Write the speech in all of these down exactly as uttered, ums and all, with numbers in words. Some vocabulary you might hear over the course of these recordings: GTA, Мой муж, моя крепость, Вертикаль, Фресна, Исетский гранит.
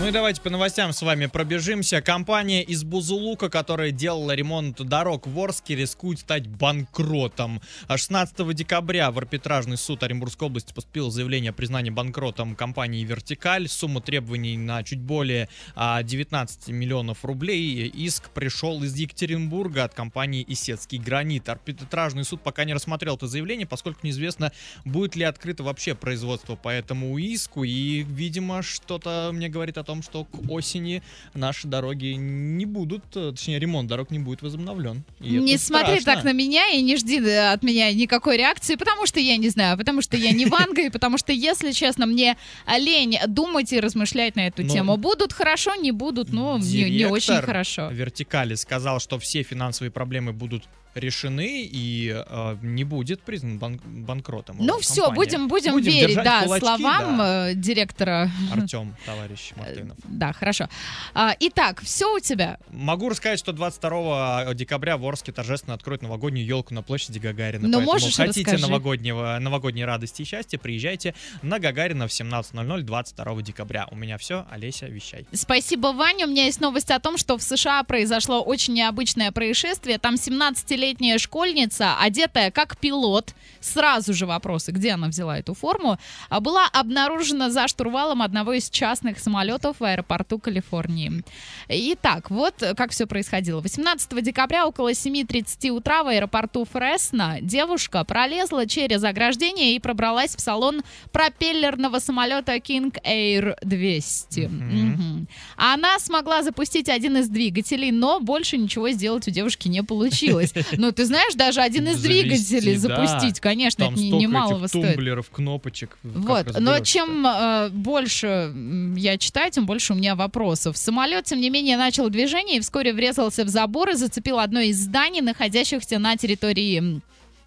Ну и давайте по новостям с вами пробежимся. Компания из Бузулука, которая делала ремонт дорог в Орске, рискует стать банкротом. шестнадцатого декабря в арбитражный суд Оренбургской области поступило заявление о признании банкротом компании «Вертикаль». Сумма требований на чуть более девятнадцати миллионов рублей. Иск пришел из Екатеринбурга от компании «Исетский гранит». Арбитражный суд пока не рассмотрел это заявление, поскольку неизвестно, будет ли открыто вообще производство по этому иску. И, видимо, что-то мне говорит о том, том, что к осени наши дороги не будут, точнее, ремонт дорог не будет возобновлен. Не смотри так на меня и не жди от меня никакой реакции, потому что я не знаю, потому что я не Ванга, и потому что, если честно, мне лень думать и размышлять на эту тему. Будут хорошо, не будут, но не очень хорошо. Вертикали сказал, что все финансовые проблемы будут решены и э, не будет признан банк банкротом. Ну все, компания. будем будем, будем верить да, кулачки, словам да. директора. Артем, товарищ Мартынов. Да, хорошо. Итак, все у тебя. Могу рассказать, что двадцать второго декабря в Орске торжественно откроют новогоднюю елку на площади Гагарина. Но поэтому можешь хотите новогоднего, новогодней радости и счастья, приезжайте на Гагарина в семнадцать ноль ноль двадцать второго декабря. У меня все. Олеся, вещай. Спасибо, Ваня. У меня есть новость о том, что в США произошло очень необычное происшествие. Там семнадцатилетняя школьница, одетая как пилот, сразу же вопросы, где она взяла эту форму, была обнаружена за штурвалом одного из частных самолетов в аэропорту Калифорнии. Итак, вот как все происходило. восемнадцатого декабря около семи тридцати утра в аэропорту Фресна девушка пролезла через ограждение и пробралась в салон пропеллерного самолета Кинг Эйр двести. Mm-hmm. Mm-hmm. Она смогла запустить один из двигателей, но больше ничего сделать у девушки не получилось. Ну, ты знаешь, даже один из Завести, двигателей да. запустить, конечно, там это немалого этих стоит. Тумблеров, кнопочек. Вот, но чем э, больше я читаю, тем больше у меня вопросов. Самолет, тем не менее, начал движение и вскоре врезался в забор и зацепил одно из зданий, находящихся на территории...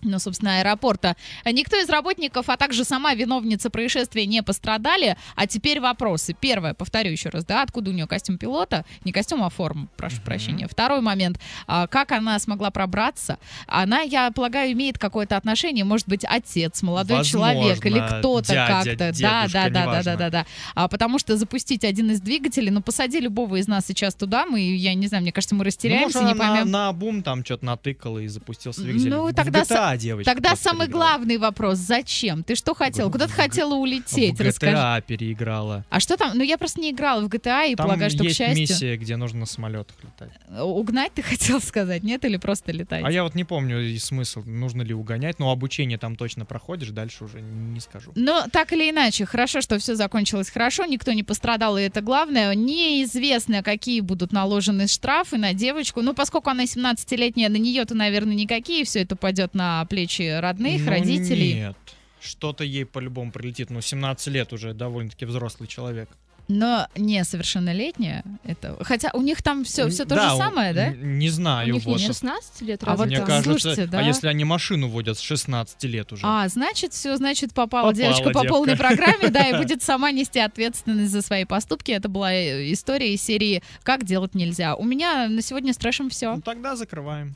ну, собственно, аэропорта. Никто из работников, а также сама виновница происшествия не пострадали. А теперь вопросы. Первое, повторю еще раз, да, откуда у нее костюм пилота? Не костюм, а форма, прошу mm-hmm. прощения. Второй момент, а, как она смогла пробраться? Она, я полагаю, имеет какое-то отношение, может быть, отец, молодой Возможно, человек или кто-то как-то. Да, да, да, да, да, да, да. А, потому что запустить один из двигателей, ну, посади любого из нас сейчас туда, мы, я не знаю, мне кажется, мы растеряемся, ну, может, не поймем. На, на бум там что-то натыкала и запустился двигатель. Ну, тогда Девочка, Тогда самый переиграла. главный вопрос. Зачем? Ты что хотела? Куда ты хотела улететь? В джи ти эй Расскажи. переиграла. А что там? Ну, я просто не играла в джи ти эй и там полагаю, что, к счастью... Там есть миссия, где нужно на самолетах летать. Угнать ты хотел сказать, нет? Или просто летать? А я вот не помню и смысл, нужно ли угонять. Но обучение там точно проходишь, дальше уже не скажу. Но так или иначе, хорошо, что все закончилось хорошо, никто не пострадал, и это главное. Неизвестно, какие будут наложены штрафы на девочку. Ну, поскольку она семнадцатилетняя, на нее-то, наверное, никакие. Все это пойдет на плечи родных, ну, родителей. Нет, что-то ей по-любому прилетит. Ну, семнадцать лет уже довольно-таки взрослый человек. Но несовершеннолетняя. Это... Хотя у них там все, все то да, же самое, да? Не знаю. У них вот. не шестнадцать лет, а вот мне кажется, Слушайте, да? а если они машину водят с шестнадцати лет уже? А, значит, все, значит, попала, попала девочка девка. по полной программе, да, и будет сама нести ответственность за свои поступки. Это была история из серии «Как делать нельзя». У меня на сегодня с трэшем все. Ну, тогда закрываем.